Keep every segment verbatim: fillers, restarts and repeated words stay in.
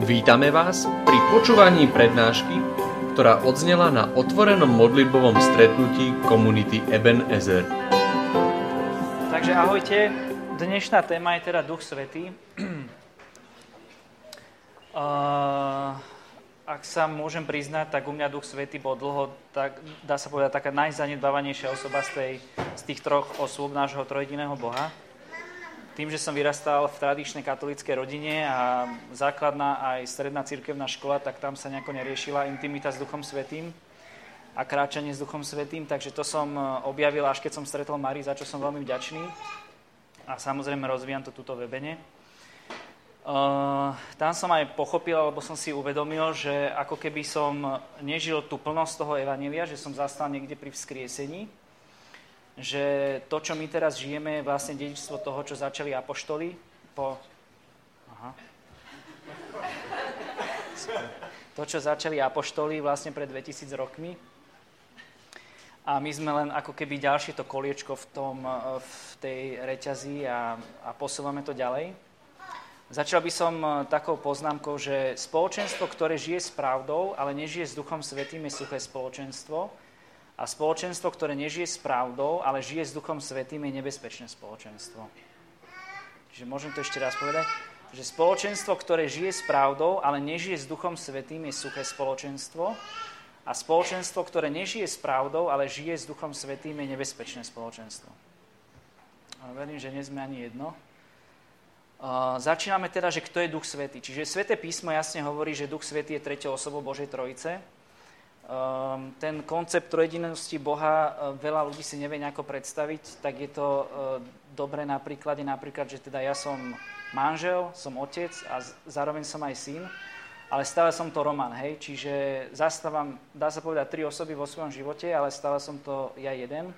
Vítame vás pri počúvaní prednášky, ktorá odznela na otvorenom modlitbovom stretnutí komunity Eben Ezer. Takže ahojte, dnešná téma je teda Duch Svätý. Uh, ak sa môžem priznať, tak u mňa Duch Svätý bol dlho, tak, dá sa povedať, taká najzanedbávanejšia osoba z, tej, z tých troch osôb nášho trojediného Boha. Tým, že som vyrastal v tradičnej katolíckej rodine a základná aj stredná cirkevná škola, tak tam sa nejako neriešila intimita s Duchom Svätým a kráčanie s Duchom Svätým, takže to som objavil, až keď som stretol Máriu, za čo som veľmi vďačný. A samozrejme rozvíjam to tuto webene. Uh, tam som aj pochopil, alebo som si uvedomil, že ako keby som nežil tú plnosť toho evanjelia, že som zastal niekde pri vzkriesení, že to, čo my teraz žijeme, je vlastne dedičstvo toho, čo začali apoštoli po... Aha. To, čo začali apoštoli vlastne pred dvetisíc rokmi. A my sme len ako keby ďalšie to koliečko v, tom, v tej reťazi a, a posúvame to ďalej. Začal by som takou poznámkou, že spoločenstvo, ktoré žije s pravdou, ale nežije s Duchom Svätým, je suché spoločenstvo. A spoločenstvo, ktoré nežije s pravdou, ale žije s Duchom Svätým, je nebezpečné spoločenstvo. Čiže môžem to ešte raz povedať, že spoločenstvo, ktoré žije s pravdou, ale nežije s Duchom Svätým, je suché spoločenstvo. A spoločenstvo, ktoré nežije s pravdou, ale žije s Duchom Svätým, je nebezpečné spoločenstvo. Ale verím, že nie sme ani jedno. Uh, začíname teda, že kto je Duch Svätý. Čiže Sväté písmo jasne hovorí, že Duch Svätý je treťou osobou Božej Trojice. Ten koncept trojedinosti Boha veľa ľudí si nevie nejako predstaviť, tak je to dobre na príklade, napríklad, že teda ja som manžel, som otec a zároveň som aj syn, ale stále som to Roman, hej, čiže zastávam, dá sa povedať, tri osoby vo svojom živote, ale stále som to ja jeden,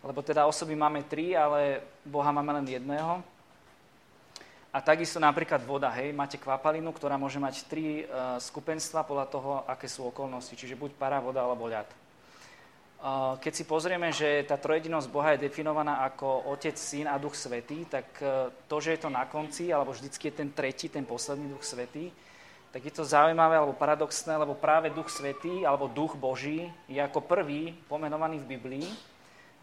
lebo teda osoby máme tri, ale Boha máme len jedného. A takisto napríklad voda, hej, máte kvapalinu, ktorá môže mať tri uh, skupenstva podľa toho, aké sú okolnosti, čiže buď para, voda alebo ľad. Uh, keď si pozrieme, že tá trojedinosť Boha je definovaná ako Otec, Syn a Duch Svätý, tak uh, to, že je to na konci, alebo vždycky je ten tretí, ten posledný Duch Svätý, tak je to zaujímavé alebo paradoxné, lebo práve Duch Svätý alebo Duch Boží je ako prvý pomenovaný v Biblii.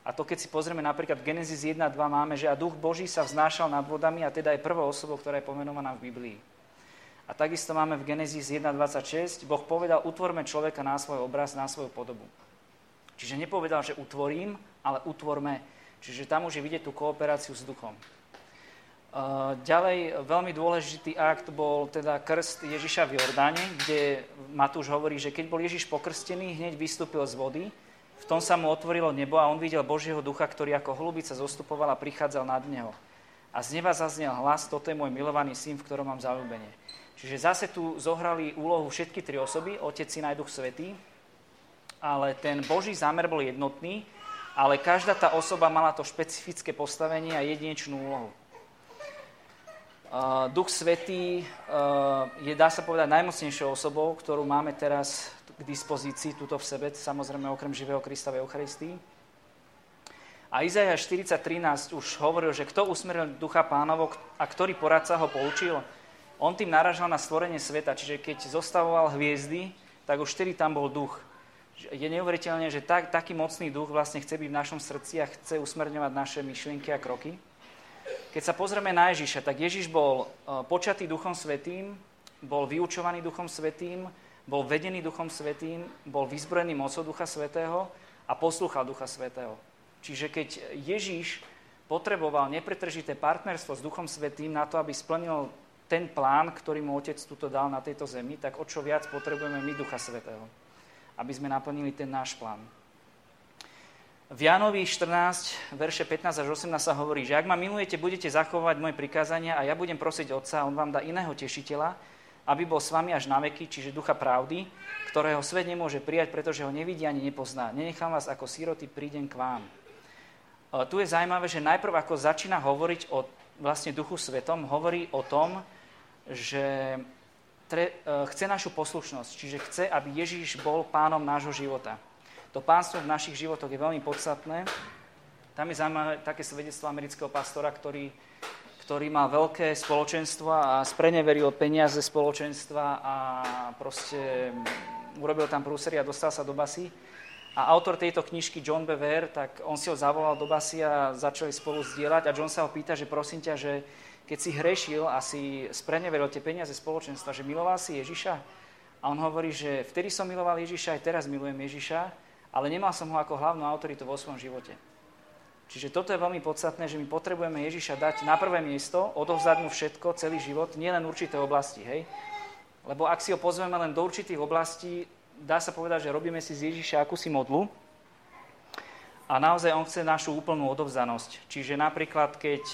A to, keď si pozrieme napríklad v Genesis jedna dva, máme, že a Duch Boží sa vznášal nad vodami a teda je prvou osobou, ktorá je pomenovaná v Biblii. A takisto máme v Genesis jedna dvadsaťšesť, Boh povedal, utvorme človeka na svoj obraz, na svoju podobu. Čiže nepovedal, že utvorím, ale utvorme. Čiže tam už je vidieť tú kooperáciu s Duchom. Ďalej, veľmi dôležitý akt bol teda krst Ježiša v Jordáne, kde Matúš hovorí, že keď bol Ježiš pokrstený, hneď vystúpil z vody. V tom sa mu otvorilo nebo a on videl Božieho ducha, ktorý ako holubica zostupoval a prichádzal nad neho. A z neba zaznel hlas, toto je môj milovaný syn, v ktorom mám zaľúbenie. Čiže zase tu zohrali úlohu všetky tri osoby, Otec, Syn aj Duch Svätý, ale ten Boží zámer bol jednotný, ale každá tá osoba mala to špecifické postavenie a jedinečnú úlohu. Uh, Duch Svätý uh, je, dá sa povedať, najmocnejšou osobou, ktorú máme teraz k dispozícii tuto v sebe, samozrejme okrem živého Krista v Eucharistii. A Izaiáš štyridsať trinásť už hovoril, že kto usmeril Ducha Pánovo a ktorý poradca ho poučil, on tým naražal na stvorenie sveta, čiže keď zostavoval hviezdy, tak už vtedy tam bol duch. Je neuveriteľné, že tak, taký mocný duch vlastne chce byť v našom srdci a chce usmerňovať naše myšlienky a kroky. Keď sa pozrieme na Ježiša, tak Ježiš bol počatý Duchom Svätým, bol vyučovaný Duchom Svätým, bol vedený Duchom Svätým, bol vyzbrojený mocou Ducha Svätého a poslúchal Ducha Svätého. Čiže keď Ježiš potreboval nepretržité partnerstvo s Duchom Svätým na to, aby splnil ten plán, ktorý mu Otec tuto dal na tejto zemi, tak o čo viac potrebujeme my Ducha Svätého, aby sme naplnili ten náš plán. V Jánovi štrnásť, verše pätnásť až osemnásť sa hovorí, že ak ma milujete, budete zachovať moje prikázania a ja budem prosiť Otca, a on vám dá iného tešiteľa, aby bol s vami až na veky, čiže Ducha pravdy, ktorého svet nemôže prijať, pretože ho nevidí ani nepozná. Nenechám vás ako síroty, prídem k vám. Tu je zaujímavé, že najprv ako začína hovoriť o vlastne Duchu Svätom, hovorí o tom, že tre, chce našu poslušnosť, čiže chce, aby Ježiš bol pánom nášho života. To pánstvo v našich životoch je veľmi podstatné. Tam je zaujímavé také svedectvo amerického pastora, ktorý, ktorý má veľké spoločenstva a spreneveril peniaze spoločenstva a proste urobil tam prúsery a dostal sa do basy. A autor tejto knižky, John Bevere, tak on si ho zavolal do basy a začali spolu zdieľať a John sa ho pýta, že prosím ťa, že keď si hrešil a si spreneveril tie peniaze spoločenstva, že miloval si Ježiša? A on hovorí, že vtedy som miloval Ježiša, aj teraz milujem Ježiša, ale nemal som ho ako hlavnú autoritu vo svojom živote. Čiže toto je veľmi podstatné, že my potrebujeme Ježiša dať na prvé miesto, odovzdať mu všetko, celý život, nielen určité oblasti, hej? Lebo ak si ho pozveme len do určitých oblastí, dá sa povedať, že robíme si z Ježiša akúsi modlu a naozaj on chce našu úplnú odovzdanosť. Čiže napríklad, keď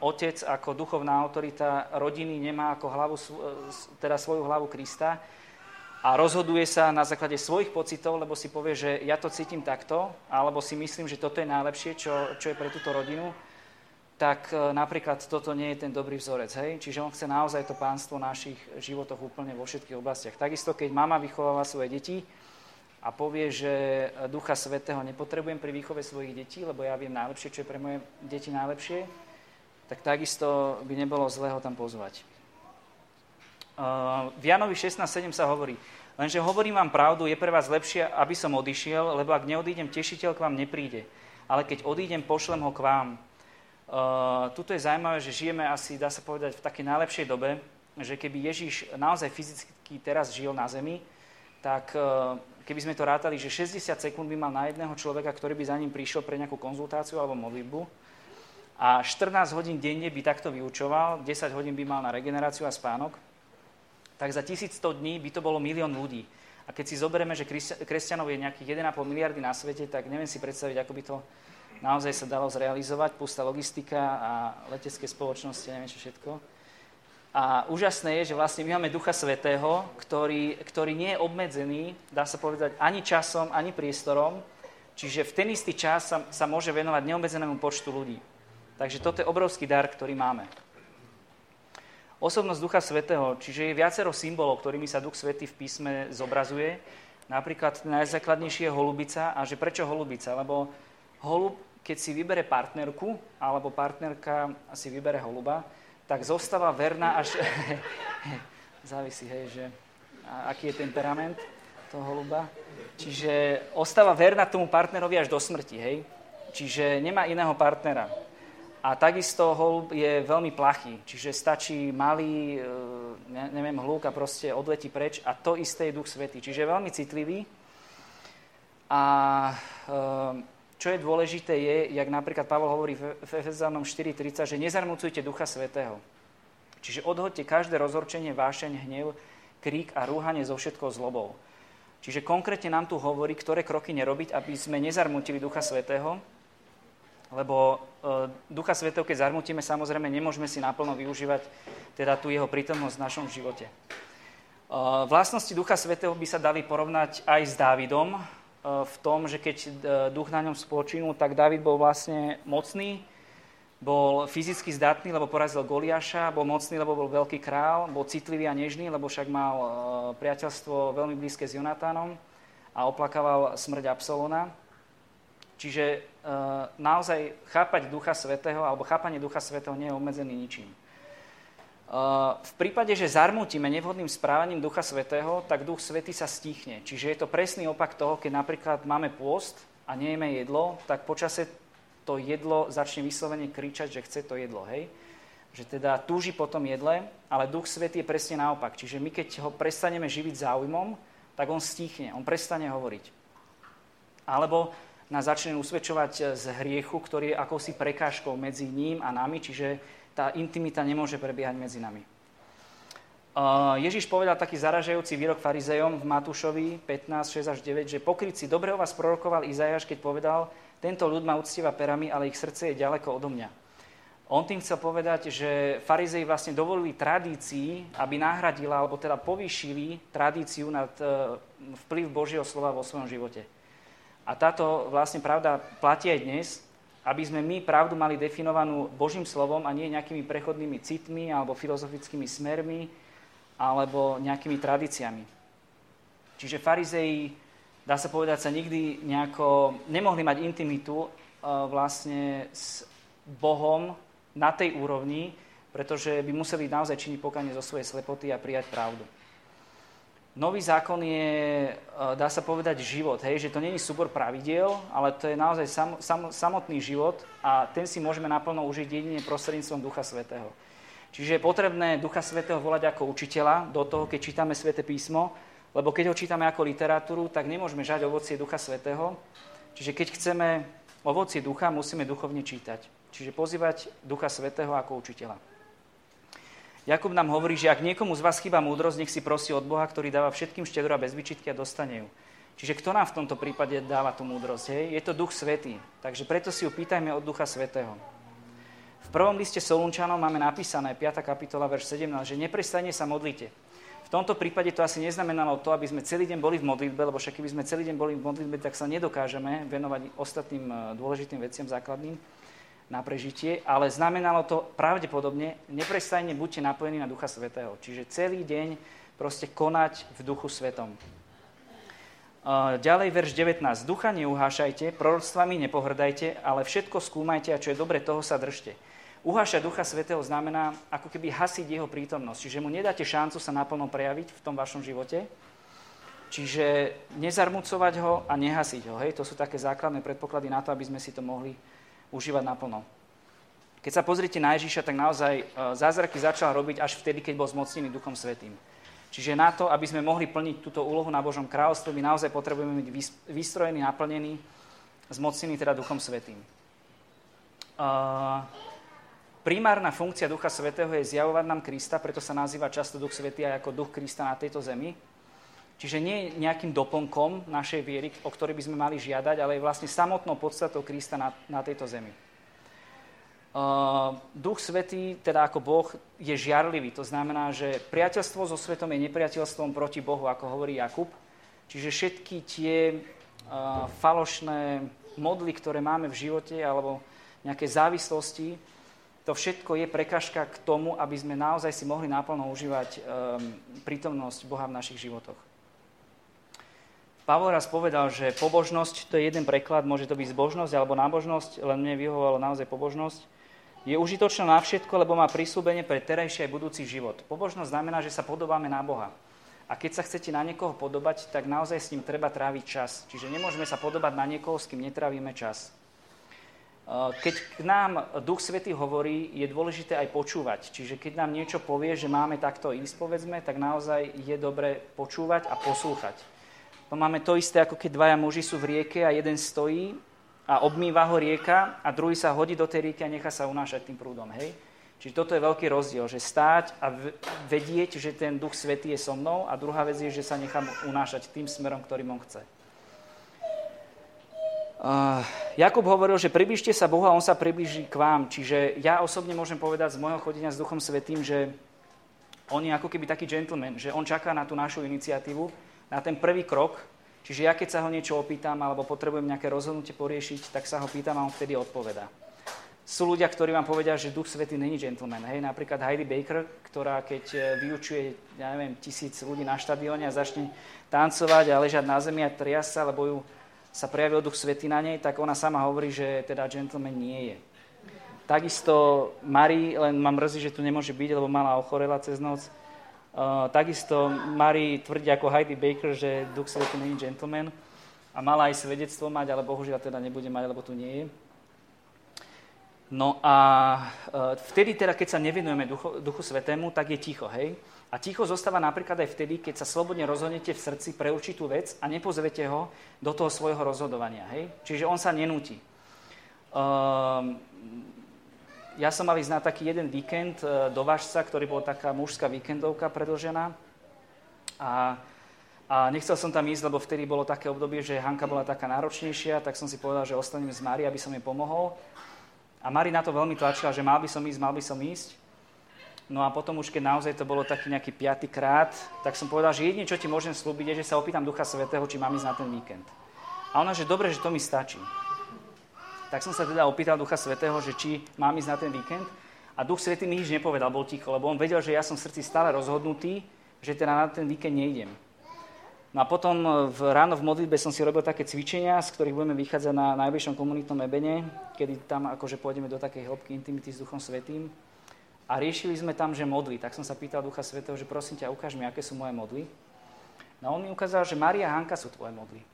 otec ako duchovná autorita rodiny nemá ako hlavu, teda svoju hlavu Krista a rozhoduje sa na základe svojich pocitov, lebo si povie, že ja to cítim takto, alebo si myslím, že toto je najlepšie, čo, čo je pre túto rodinu, tak napríklad toto nie je ten dobrý vzorec. Hej? Čiže on chce naozaj to pánstvo v našich životoch úplne vo všetkých oblastiach. Takisto, keď mama vychováva svoje deti a povie, že Ducha Svätého nepotrebujem pri výchove svojich detí, lebo ja viem najlepšie, čo je pre moje deti najlepšie, tak takisto by nebolo zlého tam pozvať. V Jánovi šestnásť sedem sa hovorí: lenže hovorím vám pravdu, je pre vás lepšie, aby som odišiel, lebo ak neodídem, tešiteľ k vám nepríde. Ale keď odídem, pošlem ho k vám. Uh, tuto je zaujímavé, že žijeme asi, dá sa povedať, v takej najlepšej dobe, že keby Ježiš naozaj fyzicky teraz žil na zemi, tak uh, keby sme to rátali, že šesťdesiat sekúnd by mal na jedného človeka, ktorý by za ním prišiel pre nejakú konzultáciu alebo modlitbu a štrnásť hodín denne by takto vyučoval, desať hodín by mal na regeneráciu a spánok, tak za tisícsto dní by to bolo milión ľudí. A keď si zoberieme, že kresťanov je nejakých jeden a pol miliardy na svete, tak neviem si predstaviť, ako by to naozaj sa dalo zrealizovať, pustá logistika a letecké spoločnosti, neviem čo všetko. A úžasné je, že vlastne my máme Ducha Svätého, ktorý, ktorý nie je obmedzený, dá sa povedať, ani časom, ani priestorom. Čiže v ten istý čas sa, sa môže venovať neobmedzenému počtu ľudí. Takže toto je obrovský dar, ktorý máme. Osobnosť Ducha Svätého, čiže je viacero symbolov, ktorými sa Duch Svätý v písme zobrazuje. Napríklad najzákladnejšie je holubica. A že prečo holubica? Lebo holub, keď si vybere partnerku, alebo partnerka si vybere holuba, tak zostáva verná až... Závisí, hej, že aký je temperament toho holuba. Čiže ostáva verná tomu partnerovi až do smrti, hej. Čiže nemá iného partnera. A takisto holub je veľmi plachý, čiže stačí malý, ne, neviem, hluk a proste odletí preč. A to isté je Duch Svätý, čiže je veľmi citlivý. A... Um, Čo je dôležité je, jak napríklad Pavol hovorí v Efezanom štyri tridsať, že nezarmucujte Ducha Svätého. Čiže odhoďte každé rozhorčenie, vášeň, hnev, krík a rúhanie zo všetkou zlobou. Čiže konkrétne nám tu hovorí, ktoré kroky nerobiť, aby sme nezarmutili Ducha Svätého, lebo e, Ducha Svätého, keď zarmutíme, samozrejme nemôžeme si naplno využívať teda tú jeho prítomnosť v našom živote. E, vlastnosti Ducha Svätého by sa dali porovnať aj s Dávidom, v tom, že keď duch na ňom spočinul, tak Dávid bol vlastne mocný, bol fyzicky zdatný, lebo porazil Goliáša, bol mocný, lebo bol veľký král, bol citlivý a nežný, lebo však mal priateľstvo veľmi blízke s Jonatánom a oplakával smrť Absalona. Čiže naozaj chápať Ducha Svätého, alebo chápanie Ducha Svätého nie je obmedzený ničím. V prípade, že zarmútime nevhodným správaním Ducha Svätého, tak Duch Svätý sa stíchne. Čiže je to presný opak toho, keď napríklad máme pôst a nejeme jedlo, tak počase to jedlo začne vyslovene kričať, že chce to jedlo, hej? Že teda túži po tom jedle, ale Duch Svätý je presne naopak. Čiže my, keď ho prestaneme živiť záujmom, tak on stíchne, on prestane hovoriť. Alebo nás začne usvedčovať z hriechu, ktorý je akousi prekážkou medzi ním a nami, čiže tá intimita nemôže prebiehať medzi nami. Ježiš povedal taký zaražajúci výrok farizejom v Matúšovi pätnásť šesť až deväť, že pokrytci, dobre o vás prorokoval Izajáš, keď povedal, tento ľud ma uctieva perami, ale ich srdce je ďaleko odo mňa. On tým chcel povedať, že farizeji vlastne dovolili tradícii, aby nahradila, alebo teda povýšili tradíciu nad vplyv Božieho slova vo svojom živote. A táto vlastne pravda platí aj dnes, aby sme my pravdu mali definovanú Božím slovom a nie nejakými prechodnými citmi alebo filozofickými smermi alebo nejakými tradíciami. Čiže farizeji, dá sa povedať, sa nikdy nejako nemohli mať intimitu e, vlastne s Bohom na tej úrovni, pretože by museli naozaj činiť pokánie zo svojej slepoty a prijať pravdu. Nový zákon je, dá sa povedať, život, hej? Že to nie je súbor pravidiel, ale to je naozaj sam, sam, samotný život a ten si môžeme naplno užiť jedine prostredníctvom Ducha Svätého. Čiže je potrebné Ducha Svätého volať ako učiteľa do toho, keď čítame Sväté písmo, lebo keď ho čítame ako literatúru, tak nemôžeme žať ovocie Ducha Svätého. Čiže keď chceme ovocie Ducha, musíme duchovne čítať. Čiže pozývať Ducha Svätého ako učiteľa. Jakub nám hovorí, že ak niekomu z vás chýba múdrosť, nech si prosí od Boha, ktorý dáva všetkým štedro a bez výčitky a dostane ju. Čiže kto nám v tomto prípade dáva tú múdrosť? Hej? Je to Duch Svätý, takže preto si ju pýtajme od Ducha Svätého. V prvom liste Solunčanom máme napísané piata kapitola, verš sedemnásť, že neprestane sa modlite. V tomto prípade to asi neznamenalo to, aby sme celý deň boli v modlitbe, lebo však keby sme celý deň boli v modlitbe, tak sa nedokážeme venovať ostatným dôležitým veciam základným na prežitie, ale znamenalo to pravdepodobne, neprestajne buďte napojení na Ducha Svätého. Čiže celý deň proste konať v Duchu Svätom. Ďalej verš devätnásť. Ducha neuhášajte, proroctvami nepohrdajte, ale všetko skúmajte a čo je dobre, toho sa držte. Uhášať Ducha Svätého znamená ako keby hasiť jeho prítomnosť, čiže mu nedáte šancu sa naplno prejaviť v tom vašom živote. Čiže nezarmucovať ho a nehasiť ho. Hej? To sú také základné predpoklady na to, aby sme si to mohli užívať naplno. Keď sa pozriete na Ježiša, tak naozaj zázraky začal robiť až vtedy, keď bol zmocnený Duchom Svätým. Čiže na to, aby sme mohli plniť túto úlohu na Božom kráľovstve, my naozaj potrebujeme byť vystrojený, naplnený, zmocnený teda Duchom Svätým. Uh, primárna funkcia Ducha Svätého je zjavovať nám Krista, preto sa nazýva často Duch Svätý aj ako Duch Krista na tejto zemi. Čiže nie nejakým doplnkom našej viery, o ktorý by sme mali žiadať, ale je vlastne samotnou podstatou Krista na, na tejto zemi. Uh, Duch Svätý, teda ako Boh, je žiarlivý. To znamená, že priateľstvo so svetom je nepriateľstvom proti Bohu, ako hovorí Jakub. Čiže všetky tie uh, falošné modly, ktoré máme v živote, alebo nejaké závislosti, to všetko je prekažka k tomu, aby sme naozaj si mohli naplno užívať um, prítomnosť Boha v našich životoch. Pavol raz povedal, že pobožnosť, to je jeden preklad, môže to byť zbožnosť alebo nábožnosť, len mne vyhovovalo naozaj pobožnosť, je užitočná na všetko, lebo má prísľubenie pre terajší aj budúci život. Pobožnosť znamená, že sa podobáme na Boha. A keď sa chcete na niekoho podobať, tak naozaj s ním treba tráviť čas. Čiže nemôžeme sa podobať na niekoho, s kým netrávime čas. Keď k nám Duch Svätý hovorí, je dôležité aj počúvať. Čiže keď nám niečo povie, že máme takto ísť, povedzme, tak naozaj je dobre počúvať a poslúchať. Máme to isté, ako keď dvaja muži sú v rieke a jeden stojí a obmýva ho rieka a druhý sa hodí do tej rieky a nechá sa unášať tým prúdom. Hej? Čiže toto je veľký rozdiel, že stáť a vedieť, že ten Duch Svätý je so mnou a druhá vec je, že sa nechám unášať tým smerom, ktorým on chce. Uh, Jakub hovoril, že priblížte sa Bohu a on sa priblíži k vám. Čiže ja osobne môžem povedať z môjho chodenia s Duchom Svätým, že on je ako keby taký gentleman, že on čaká na tú našu iniciatívu, na ten prvý krok, čiže ja keď sa ho niečo opýtam alebo potrebujem nejaké rozhodnutie poriešiť, tak sa ho pýtam a on vtedy odpovedá. Sú ľudia, ktorí vám povedia, že Duch Svätý není gentleman. Hej, napríklad Heidi Baker, ktorá keď vyučuje, ja neviem, tisíc ľudí na štadióne a začne tancovať a ležať na zemi a triasť sa, lebo ju sa prejavil Duch Svätý na nej, tak ona sama hovorí, že teda gentleman nie je. Takisto Marie, len ma mrzí, že tu nemôže byť, lebo mala ochorela cez noc. Uh, takisto Marie tvrdí ako Heidi Baker, že Duch Svätý není gentleman a mala aj svedectvo mať, ale bohužiaľ teda nebude mať, lebo tu nie je. No a uh, vtedy teda, keď sa nevenujeme Duchu, Duchu Svätému, tak je ticho, hej? A ticho zostáva napríklad aj vtedy, keď sa slobodne rozhodnete v srdci pre určitú vec a nepozvete ho do toho svojho rozhodovania, hej? Čiže on sa nenúti. Uh, Ja som mal ísť na taký jeden víkend do Vážca, ktorý bol taká mužská víkendovka predĺžená. A, a nechcel som tam ísť, lebo vtedy bolo také obdobie, že Hanka bola taká náročnejšia, tak som si povedal, že ostanem s Mári, aby som jej pomohol. A Mári na to veľmi tlačila, že mal by som ísť, mal by som ísť. No a potom už, keď naozaj to bolo taký nejaký piaty krát, tak som povedal, že jedine, čo ti môžem slúbiť, je, že sa opýtam Ducha Svätého, či mám ísť na ten víkend. A ona, že dobre, že to mi stačí. Tak som sa teda opýtal Ducha Svätého, že či mám ísť na ten víkend. A Duch Svätý mi nič nepovedal, bol ticho, lebo on vedel, že ja som v srdci stále rozhodnutý, že teda na ten víkend nejdem. No a potom v, ráno v modlitbe som si robil také cvičenia, z ktorých budeme vychádzať na najbližšom komunitnom ebene, kedy tam akože pôjdeme do takej hĺbky intimity s Duchom Svätým. A a riešili sme tam, že modly. Tak som sa pýtal Ducha Svätého, že prosím ťa, ukáž mi, aké sú moje modly. No on mi ukázal, že Mária a Hanka sú tvoje modly.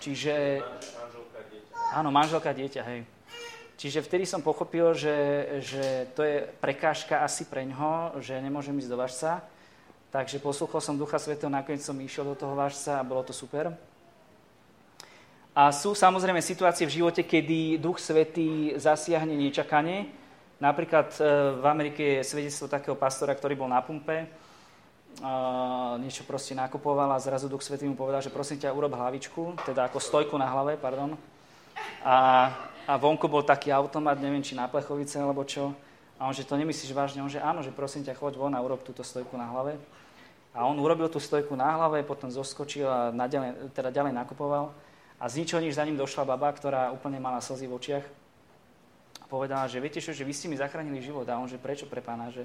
Čiže... Manželka, dieťa. Áno, manželka, dieťa, hej. Čiže vtedy som pochopil, že, že to je prekážka asi preňho, že nemôžem ísť do vážca. Takže poslúchol som Ducha Svätého, nakoniec som išiel do toho vážca a bolo to super. A sú samozrejme situácie v živote, kedy Duch Svätý zasiahne nečakanie. Napríklad v Amerike je svedectvo takého pastora, ktorý bol na pumpe, niečo proste nakupoval a zrazu Duch Svätý mu povedal, že prosím ťa, urob hlavičku, teda ako stojku na hlave, pardon. A, a vonku bol taký automat, neviem, či na plechovice alebo čo. A on, že to nemyslíš vážne, on, že áno, že prosím ťa, choď von a urob túto stojku na hlave. A on urobil tú stojku na hlave, potom zoskočil a nadalej, teda ďalej nakupoval. A z ničoho nič za ním došla baba, ktorá úplne mala slzy v očiach. A povedala, že viete čo, že vy ste mi zachránili život. A on, že prečo pre pána? Že,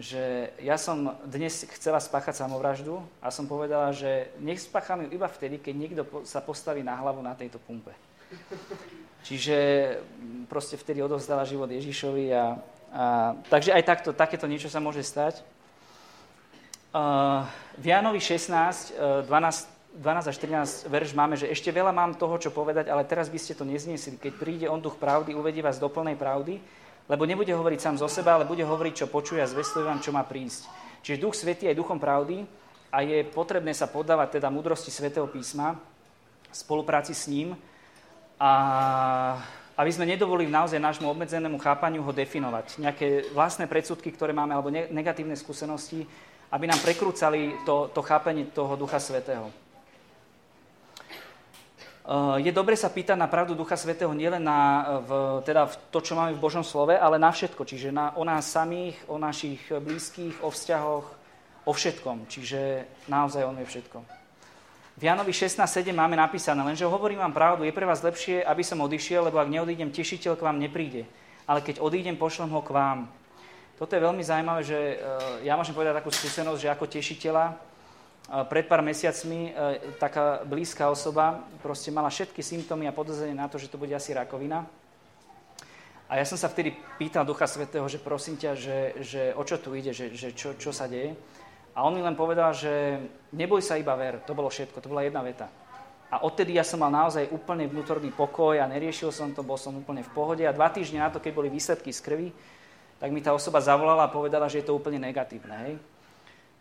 že ja som dnes chcela spáchať samovraždu a som povedala, že nech spácham ju iba vtedy, keď niekto sa postaví na hlavu na tejto pumpe. Čiže proste vtedy odovzdala život Ježišovi. A, a, takže aj takto, takéto niečo sa môže stať. Uh, v Jánovi šestnásť, dvanásť dvanásť až trinásť verš máme, že ešte veľa mám toho, čo povedať, ale teraz by ste to nezniesli. Keď príde on, duch pravdy, uvedie vás do plnej pravdy, lebo nebude hovoriť sám zo seba, ale bude hovoriť, čo počuje a zvestuje vám, čo má prísť. Čiže Duch Svätý je duchom pravdy a je potrebné sa poddávať teda múdrosti Svätého písma, spolupráci s ním, a aby sme nedovolili naozaj nášmu obmedzenému chápaniu ho definovať. Nejaké vlastné predsudky, ktoré máme, alebo negatívne skúsenosti, aby nám prekrúcali to, to chápanie toho Ducha Svätého. Je dobre sa pýtať na pravdu Ducha Svätého nielen na v, teda v to, čo máme v Božom slove, ale na všetko. Čiže na, o nás samých, o našich blízkych, o vzťahoch, o všetkom. Čiže naozaj on je všetko. V Jánovi šestnásť sedem máme napísané, lenže hovorím vám pravdu, je pre vás lepšie, aby som odišiel, lebo ak neodídem, tešiteľ k vám nepríde. Ale keď odídem, pošlem ho k vám. Toto je veľmi zaujímavé, že ja môžem povedať takú skúsenosť, že ako tešiteľa, pred pár mesiacmi taká blízka osoba proste mala všetky symptómy a podozrenie na to, že to bude asi rakovina. A ja som sa vtedy pýtal Ducha Svätého, že prosím ťa, že, že o čo tu ide, že, že čo, čo sa deje. A on mi len povedal, že neboj sa, iba ver. To bolo všetko, to bola jedna veta. A odtedy ja som mal naozaj úplne vnútorný pokoj a neriešil som to, bol som úplne v pohode. A dva týždne na to, keď boli výsledky z krvi, tak mi tá osoba zavolala a povedala, že je to úplne negatívne, hej.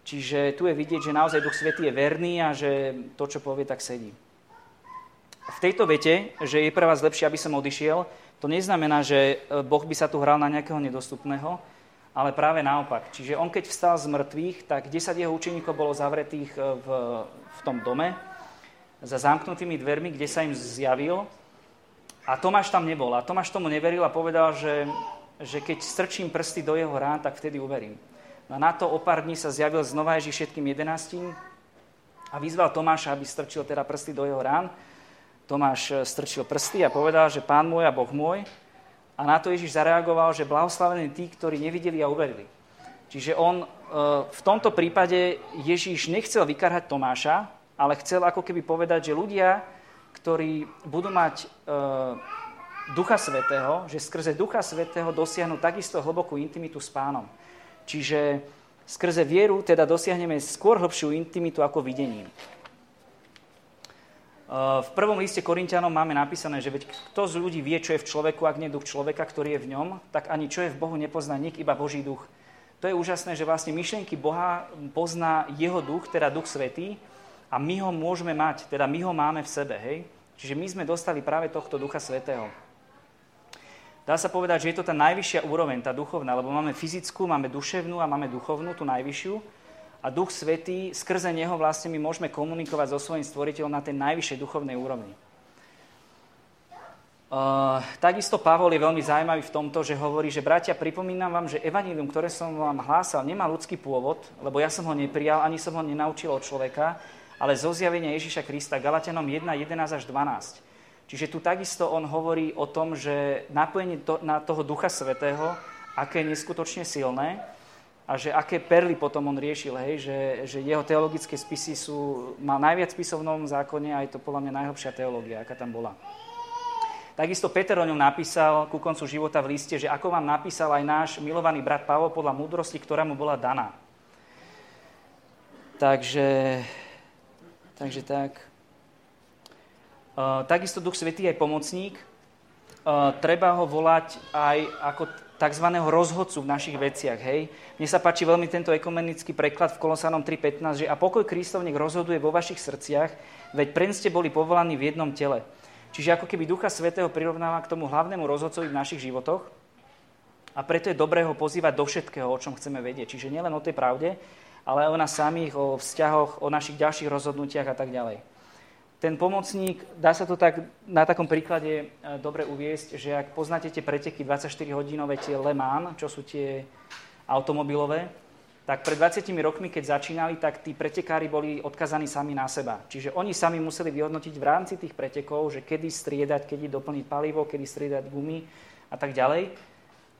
Čiže tu je vidieť, že naozaj Duch Svätý je verný a že to, čo povie, tak sedí. V tejto vete, že je pre vás lepšie, aby som odišiel, to neznamená, že Boh by sa tu hral na nejakého nedostupného, ale práve naopak. Čiže on, keď vstal z mŕtvych, tak desať jeho učeníkov bolo zavretých v, v tom dome za zamknutými dvermi, kde sa im zjavil. A Tomáš tam nebol. A Tomáš tomu neveril a povedal, že, že keď strčím prsty do jeho rán, tak vtedy uverím. A na to o pár dní sa zjavil znova Ježiš všetkým jedenáctim a vyzval Tomáša, aby strčil teda prsty do jeho rán. Tomáš strčil prsty a povedal, že Pán môj a Boh môj. A na to Ježiš zareagoval, že blahoslavení tí, ktorí nevideli a uverili. Čiže on v tomto prípade Ježiš nechcel vykarhať Tomáša, ale chcel ako keby povedať, že ľudia, ktorí budú mať Ducha Svätého, že skrze Ducha Svätého dosiahnu takisto hlbokú intimitu s Pánom. Čiže skrze vieru teda dosiahneme skôr hlbšiu intimitu ako videním. V prvom liste Korinťanom máme napísané, že veď kto z ľudí vie, čo je v človeku, ak nie duch človeka, ktorý je v ňom, tak ani čo je v Bohu nepozná nik, iba Boží duch. To je úžasné, že vlastne myšlienky Boha pozná jeho duch, teda Duch Svätý, a my ho môžeme mať, teda my ho máme v sebe, hej? Čiže my sme dostali práve tohto Ducha Svätého. Dá sa povedať, že je to tá najvyššia úroveň, tá duchovná, lebo máme fyzickú, máme duševnú a máme duchovnú, tú najvyššiu. A Duch Svätý, skrze neho vlastne my môžeme komunikovať so svojím Stvoriteľom na tej najvyššej duchovnej úrovni. Uh, takisto Pavol je veľmi zaujímavý v tomto, že hovorí, že bratia, pripomínam vám, že evanjelium, ktoré som vám hlásal, nemá ľudský pôvod, lebo ja som ho neprijal, ani som ho nenaučil od človeka, ale zo zjavenia Ježiša Krista, Galatianom jeden, jedenásť až dvanásť. Čiže tu takisto on hovorí o tom, že napojenie to, na toho Ducha Svätého, aké je neskutočne silné a že aké perly potom on riešil, hej, že, že jeho teologické spisy sú, má najviac spisov v Novom zákone a je to podľa mňa najhlbšia teológia, aká tam bola. Takisto Peter o ňom napísal ku koncu života v liste, že ako vám napísal aj náš milovaný brat Pavol podľa múdrosti, ktorá mu bola daná. Takže, takže tak. Uh, takisto Duch Svätý je pomocník. Uh, treba ho volať aj ako tzv. Rozhodcu v našich veciach. Hej? Mne sa páči veľmi tento ekumenický preklad v Kolosanom tri pätnásť, že a pokoj Kristov nech rozhoduje vo vašich srdciach, veď preň ste boli povolaní v jednom tele. Čiže ako keby Ducha Svätého prirovnáva k tomu hlavnému rozhodcovi v našich životoch a preto je dobré ho pozývať do všetkého, o čom chceme vedieť. Čiže nielen o tej pravde, ale aj o nás samých, o vzťahoch, o našich ďalších rozhodnutiach a tak ďalej. Ten pomocník, dá sa to tak na takom príklade dobre uviesť, že ak poznáte tie preteky dvadsaťštyri hodinové, tie Le Mans, čo sú tie automobilové, tak pred dvadsiatimi rokmi, keď začínali, tak tí pretekári boli odkazaní sami na seba. Čiže oni sami museli vyhodnotiť v rámci tých pretekov, že kedy striedať, kedy doplniť palivo, kedy striedať gumy a tak ďalej.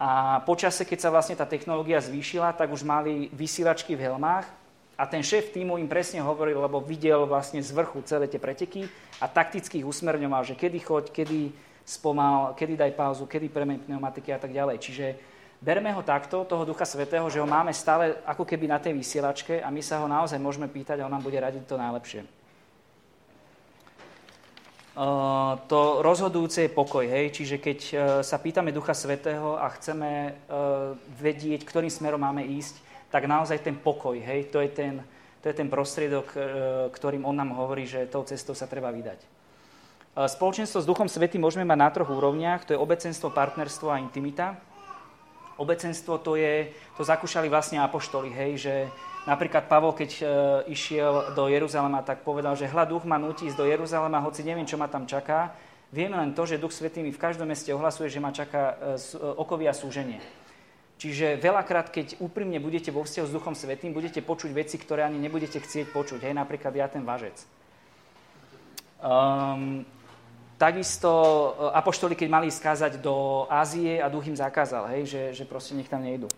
A počase, keď sa vlastne tá technológia zvýšila, tak už mali vysielačky v helmách a ten šéf tímu im presne hovoril, lebo videl vlastne z vrchu celé tie preteky a takticky ich usmerňoval, že kedy choď, kedy spomal, kedy daj pauzu, kedy premeň pneumatiky a tak ďalej. Čiže berme ho takto, toho Ducha Svätého, že ho máme stále ako keby na tej vysielačke a my sa ho naozaj môžeme pýtať a on nám bude radiť to najlepšie. Uh, to rozhodujúce je pokoj, hej? Čiže keď uh, sa pýtame Ducha Svätého a chceme uh, vedieť, ktorým smerom máme ísť, tak naozaj ten pokoj, hej? To je ten, to je ten prostriedok, uh, ktorým on nám hovorí, že tou cestou sa treba vydať. Uh, spoločenstvo s Duchom Svätým môžeme mať na troch úrovniach, to je obecenstvo, partnerstvo a intimita. Obecenstvo to je, to zakúšali vlastne apoštoli, hej, že napríklad Pavol, keď e, išiel do Jeruzalema, tak povedal, že hľa, duch ma núti ísť do Jeruzalema, hoci neviem, čo ma tam čaká. Vieme len to, že Duch Svätý mi v každom meste ohlasuje, že ma čaká e, okovie a súženie. Čiže veľakrát, keď úprimne budete vo vzťahu s Duchom Svätým, budete počuť veci, ktoré ani nebudete chcieť počuť. Hej, napríklad ja ten važec. Um, Takisto apoštoli, keď mali skázať do Ázie a Duch im zakázal, hej, že, že proste nech tam nejdu.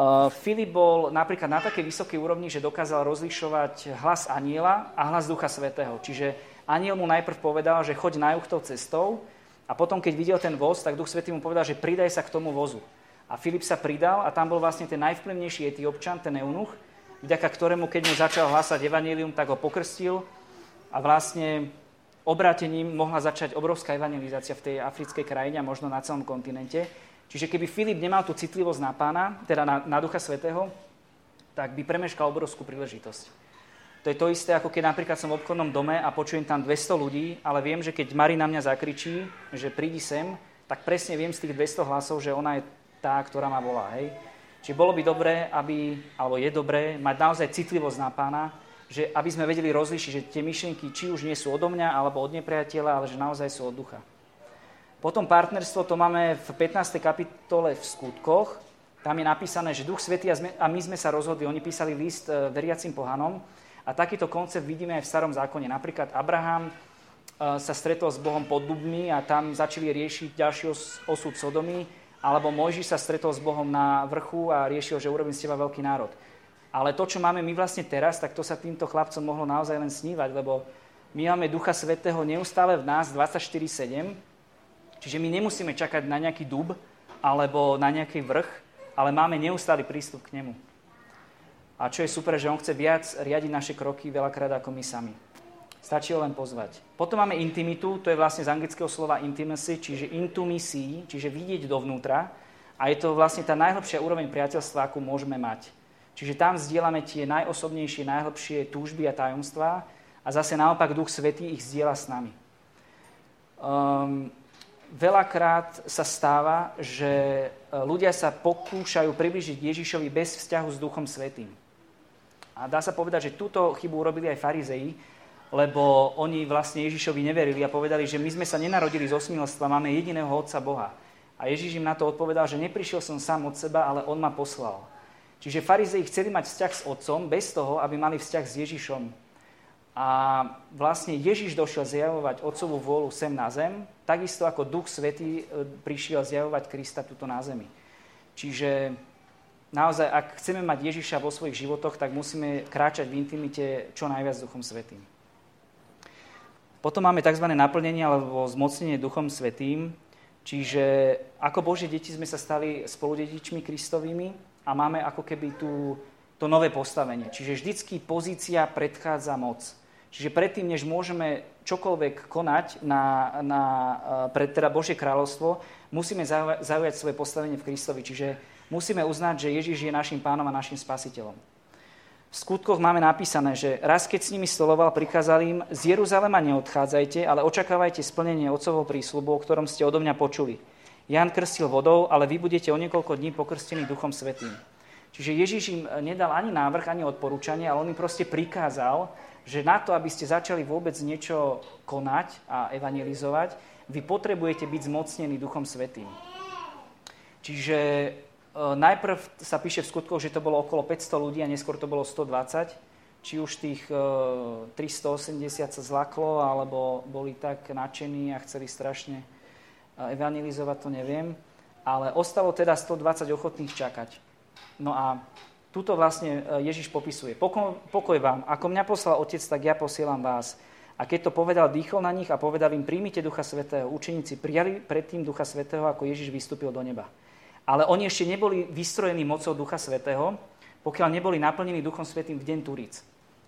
Uh, Filip bol napríklad na takej vysokej úrovni, že dokázal rozlišovať hlas anjela a hlas Ducha Svätého. Čiže anjel mu najprv povedal, že choď na juh tou cestou a potom, keď videl ten voz, tak Duch Svätý mu povedal, že pridaj sa k tomu vozu. A Filip sa pridal a tam bol vlastne ten najvplyvnejší Etiópčan, ten eunuch, vďaka ktorému, keď mu začal hlásať evanjelium, tak ho pokrstil a vlastne obrátením mohla začať obrovská evangelizácia v tej africkej krajine a možno na celom kontinente. Čiže keby Filip nemal tú citlivosť na Pána, teda na, na Ducha Svätého, tak by premeškal obrovskú príležitosť. To je to isté, ako keď napríklad som v obchodnom dome a počujem tam dvesto ľudí, ale viem, že keď Mari na mňa zakričí, že prídi sem, tak presne viem z tých dvesto hlasov, že ona je tá, ktorá ma volá. Hej? Čiže bolo by dobré, aby, alebo je dobré, mať naozaj citlivosť na Pána, že aby sme vedeli rozlíšiť, že tie myšlienky či už nie sú odo mňa, alebo od nepriateľa, ale že naozaj sú od Ducha. Potom partnerstvo, to máme v pätnástej kapitole v Skutkoch. Tam je napísané, že Duch Svätý a my sme sa rozhodli. Oni písali list veriacim pohanom a takýto koncept vidíme aj v Starom zákone. Napríklad Abraham sa stretol s Bohom pod Dubmi a tam začali riešiť ďalší osud Sodomy, alebo Mojžiš sa stretol s Bohom na vrchu a riešil, že urobím z teba veľký národ. Ale to, čo máme my vlastne teraz, tak to sa týmto chlapcom mohlo naozaj len snívať, lebo my máme Ducha Svätého neustále v nás dvadsaťštyri sedem, čiže my nemusíme čakať na nejaký dub alebo na nejaký vrch, ale máme neustály prístup k nemu. A čo je super, že on chce viac riadiť naše kroky veľakrát ako my sami. Stačí ho len pozvať. Potom máme intimitu, to je vlastne z anglického slova intimacy, čiže intumisí, čiže vidieť dovnútra. A je to vlastne tá najhlbšia úroveň priateľstva, akú môžeme mať. Čiže tam zdieľame tie najosobnejšie, najhlbšie túžby a tajomstvá a zase naopak Duch Svätý ich zdieľa s nami. Um, veľakrát sa stáva, že ľudia sa pokúšajú priblížiť Ježišovi bez vzťahu s Duchom Svätým. A dá sa povedať, že túto chybu urobili aj farizei, lebo oni vlastne Ježišovi neverili a povedali, že my sme sa nenarodili z osmilstva, máme jediného Otca Boha. A Ježiš im na to odpovedal, že neprišiel som sám od seba, ale on ma poslal. Čiže farizei chceli mať vzťah s Otcom bez toho, aby mali vzťah s Ježišom. A vlastne Ježiš došiel zjavovať Otcovú vôľu sem na zem, takisto ako Duch Svätý prišiel zjavovať Krista tuto na zemi. Čiže naozaj, ak chceme mať Ježiša vo svojich životoch, tak musíme kráčať v intimite čo najviac s Duchom Svätým. Potom máme tzv. Naplnenie alebo zmocnenie Duchom Svätým, čiže ako Božie deti sme sa stali spoludedičmi Kristovými a máme ako keby tú, to nové postavenie. Čiže vždycky pozícia predchádza moc. Čiže predtým, než môžeme čokoľvek konať na, na pre teda Božie kráľovstvo, musíme zaujať svoje postavenie v Kristovi. Čiže musíme uznať, že Ježiš je našim pánom a našim spasiteľom. V skutkoch máme napísané, že raz, keď s nimi stoloval, prikázal im, z Jeruzalema neodchádzajte, ale očakávajte splnenie otcovho prísľubu, o ktorom ste odo mňa počuli. Ján krstil vodou, ale vy budete o niekoľko dní pokrstení Duchom Svätým. Čiže Ježiš im nedal ani návrh, ani odporúčanie, ale on im proste prikázal, že na to, aby ste začali vôbec niečo konať a evangelizovať, vy potrebujete byť zmocnení Duchom Svätým. Čiže najprv sa píše v skutkoch, že to bolo okolo päťsto ľudí a neskôr to bolo stodvadsať. Či už tých tristoosemdesiat sa zlaklo, alebo boli tak nadšení a chceli strašne evangelizovať, to neviem. Ale ostalo teda stodvadsať ochotných čakať. No a tuto vlastne Ježiš popisuje. Poko- pokoj vám, ako mňa poslal Otec, tak ja posielam vás. A keď to povedal, dýchol na nich a povedal im, príjmite Ducha Svätého. Učeníci prijali predtým Ducha Svätého, ako Ježiš vystúpil do neba. Ale oni ešte neboli vystrojení mocou Ducha Svätého, pokiaľ neboli naplnení Duchom Svätým v deň Turíc.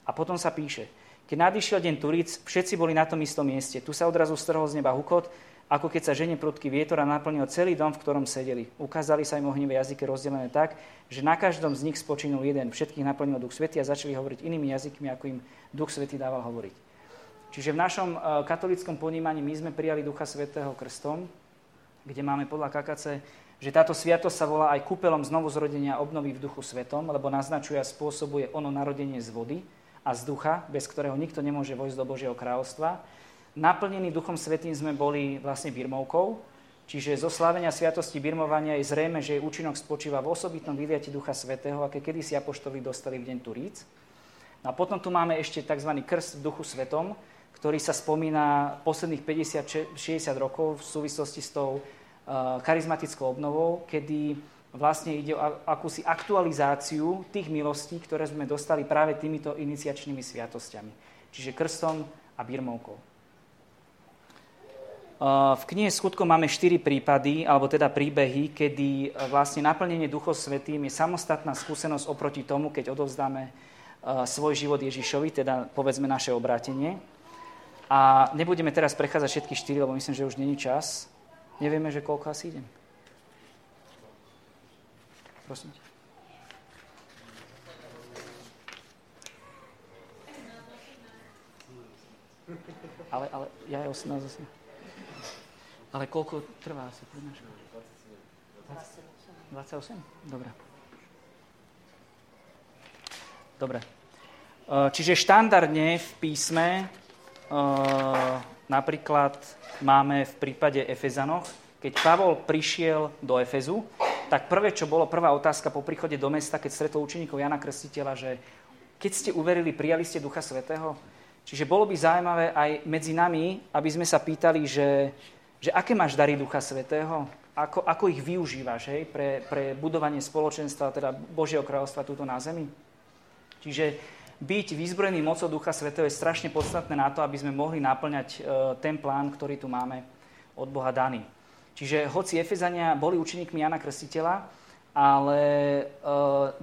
A potom sa píše, keď nadišiel deň Turíc, všetci boli na tom istom mieste. Tu sa odrazu strhol z neba hukot, ako keď sa žene prudký vietor a naplnil celý dom, v ktorom sedeli. Ukázali sa im ohnivé jazyky rozdelené tak, že na každom z nich spočinul jeden. Všetkých naplnil Duch Svätý a začali hovoriť inými jazykmi, ako im Duch Svätý dával hovoriť. Čiže v našom katolíckom ponímaní my sme prijali Ducha Svätého krstom, kde máme podľa Kakace, že táto sviatosť sa volá aj kúpelom znovuzrodenia a obnovy v Duchu Svätom, lebo naznačuje a spôsobuje ono narodenie z vody a z ducha, bez ktorého nikto nemôže vojsť do Božieho kráľovstva. Naplnení Duchom Svätým sme boli vlastne birmovkou, čiže zo slávenia sviatosti birmovania je zrejme, že jej účinok spočíva v osobitnom vyliati Ducha Svätého, aké kedysi apoštoli dostali v deň Turíc. A potom tu máme ešte tzv. Krst v Duchu Svätom, ktorý sa spomína posledných päťdesiat až šesťdesiat rokov v súvislosti s tou charizmatickou obnovou, kedy vlastne ide o akúsi aktualizáciu tých milostí, ktoré sme dostali práve týmito iniciačnými sviatosťami. Čiže krstom a birmovkou. V knihe Skutkov máme štyri prípady, alebo teda príbehy, kedy vlastne naplnenie Duchom Svätým je samostatná skúsenosť oproti tomu, keď odovzdáme svoj život Ježišovi, teda povedzme naše obrátenie. A nebudeme teraz prechádzať všetky štyri, lebo myslím, že už není čas. Nevieme, že koľko asi idem. Prosím ťa. Ale, ale, ja je osemnásť asi. Ale koľko trvá asi prednáška? dvadsaťosem? Dobre. Dobre. Čiže štandardne v písme napríklad máme v prípade Efezanoch, keď Pavol prišiel do Efezu, tak prvé, čo bolo, prvá otázka po príchode do mesta, keď stretol učeníkov Jana Krstiteľa, že keď ste uverili, prijali ste Ducha Svätého? Čiže bolo by zaujímavé aj medzi nami, aby sme sa pýtali, že, že aké máš dary Ducha Svätého? Ako, ako ich využívaš, hej, pre, pre budovanie spoločenstva, teda Božieho kráľovstva túto na zemi? Čiže byť vyzbrojený mocou Ducha Svätého je strašne podstatné na to, aby sme mohli naplňať ten plán, ktorý tu máme od Boha daný. Čiže hoci Efezania boli učeníkmi Jana Krstiteľa, ale e,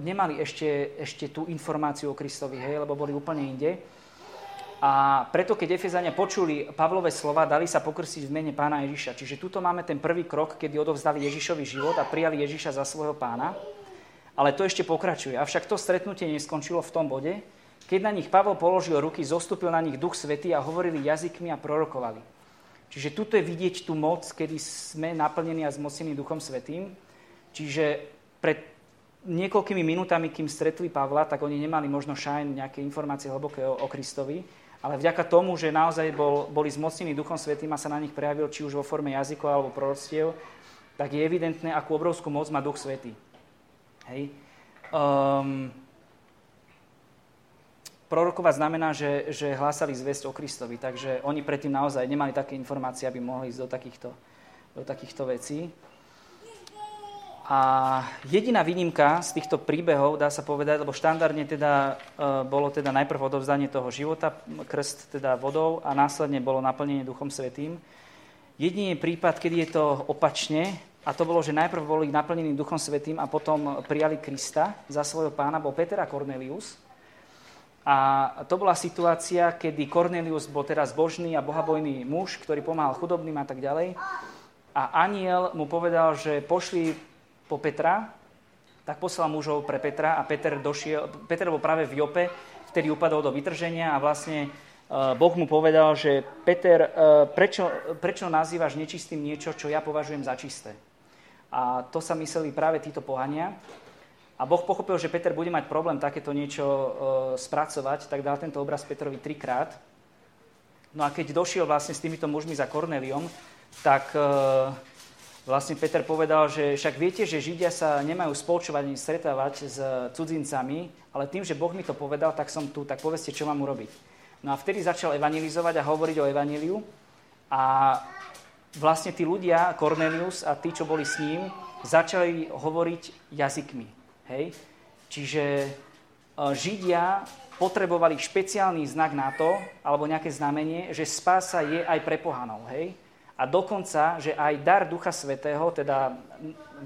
nemali ešte, ešte tú informáciu o Kristovi, hej, lebo boli úplne inde. A preto, keď Efezania počuli Pavlové slova, dali sa pokrstiť v mene Pána Ježiša. Čiže tuto máme ten prvý krok, kedy odovzdali Ježišovi život a prijali Ježiša za svojho pána. Ale to ešte pokračuje. Avšak to stretnutie neskončilo v tom bode, keď na nich Pavol položil ruky, zostúpil na nich Duch Svätý a hovorili jazykmi a prorokovali. Čiže tuto je vidieť tú moc, kedy sme naplnení a zmocnení Duchom Svätým. Čiže pred niekoľkými minútami, kým stretli Pavla, tak oni nemali možno šajn nejaké informácie hlboké o, o Kristovi, ale vďaka tomu, že naozaj bol, boli zmocnení Duchom Svätým a sa na nich prejavil či už vo forme jazykov alebo proroctiev, tak je evidentné, akú obrovskú moc má Duch Svätý. Hej. Um, Prorokovať znamená, že, že hlásali zvesť o Kristovi, takže oni predtým naozaj nemali také informácie, aby mohli ísť do takýchto, do takýchto vecí. A A jediná výnimka z týchto príbehov, dá sa povedať, lebo štandardne teda e, bolo teda najprv odovzdanie toho života, krst teda vodou a následne bolo naplnenie Duchom Svätým. Jediný prípad, kedy je to opačne, a to bolo, že najprv boli naplnení Duchom Svätým a potom prijali Krista za svojho pána, bol Peter a Kornelius. A to bola situácia, kedy Kornelius bol teraz božný a bohabojný muž, ktorý pomáhal chudobným a tak ďalej. A anjel mu povedal, že pošli po Petra, tak poslal mužov pre Petra a Peter došiel. Peter bol práve v Jope, vtedy upadol do vytrženia a vlastne Boh mu povedal, že Peter, prečo, prečo nazývaš nečistým niečo, čo ja považujem za čisté? A to sa mysleli práve títo pohania. A Boh pochopil, že Peter bude mať problém takéto niečo spracovať, tak dal tento obraz Petrovi trikrát. No a keď došiel vlastne s týmito mužmi za Kornéliom, tak vlastne Peter povedal, že však viete, že Židia sa nemajú spolčovať ani stretávať s cudzincami, ale tým, že Boh mi to povedal, tak som tu, tak povedzte, čo mám urobiť. No a vtedy začal evanjelizovať a hovoriť o evanjeliu a vlastne tí ľudia, Kornélius a tí, čo boli s ním, začali hovoriť jazykmi. Hej. Čiže Židia potrebovali špeciálny znak na to, alebo nejaké znamenie, že spása je aj pre pohanov. Hej. A dokonca, že aj dar Ducha Svätého, teda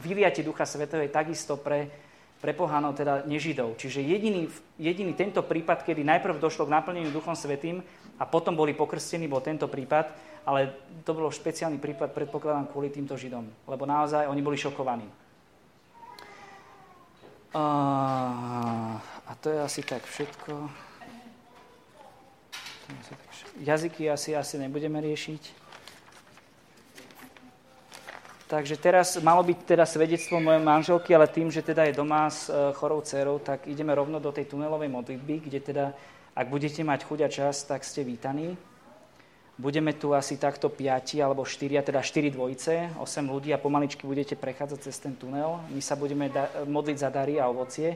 vyliatie Ducha Svätého je takisto pre, pre pohanov, teda nežidov. Čiže jediný, jediný tento prípad, kedy najprv došlo k naplneniu Duchom Svätým a potom boli pokrstení, bol tento prípad, ale to bol špeciálny prípad, predpokladám, kvôli týmto Židom, lebo naozaj oni boli šokovaní. Uh, a to je asi tak všetko. Jazyky asi, asi nebudeme riešiť. Takže teraz malo byť teda svedectvo mojej manželky, ale tým, že teda je doma s uh, chorou dcerou, tak ideme rovno do tej tunelovej modlitby, kde teda, ak budete mať chuť a čas, tak ste vítaní. Budeme tu asi takto piati alebo štyria, teda štyri dvojice, osem ľudí a pomaličky budete prechádzať cez ten tunel. My sa budeme da- modliť za dary a ovocie.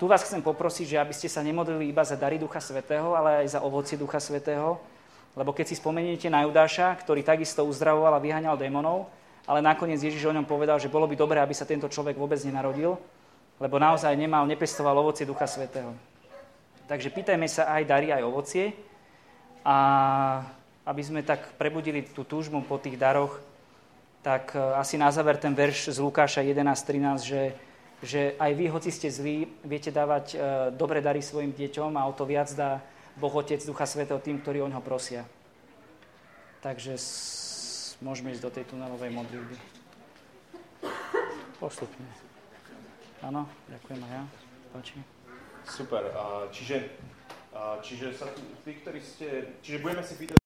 Tu vás chcem poprosiť, že aby ste sa nemodlili iba za dary Ducha Svätého, ale aj za ovocie Ducha Svätého. Lebo keď si spomeniete na Judáša, ktorý takisto uzdravoval a vyháňal démonov, ale nakoniec Ježiš o ňom povedal, že bolo by dobré, aby sa tento človek vôbec nenarodil, lebo naozaj nemal, nepestoval ovocie Ducha Svätého. Takže pýtajme sa aj dary, aj ovocie. A aby sme tak prebudili tú túžbu po tých daroch, tak asi na záver ten verš z Lukáša jedenásť trinásť, že, že aj vy, hoci ste zlí, viete dávať dobré dary svojim deťom a o to viac dá Boh Otec Ducha Svätého tým, ktorí o ňo prosia. Takže s... môžeme ísť do tej tunelovej modlitby. Postupne. Áno, ďakujem aj ja. Páči. Super, čiže, čiže, sa, tí, ktorí ste, čiže budeme si pýtať,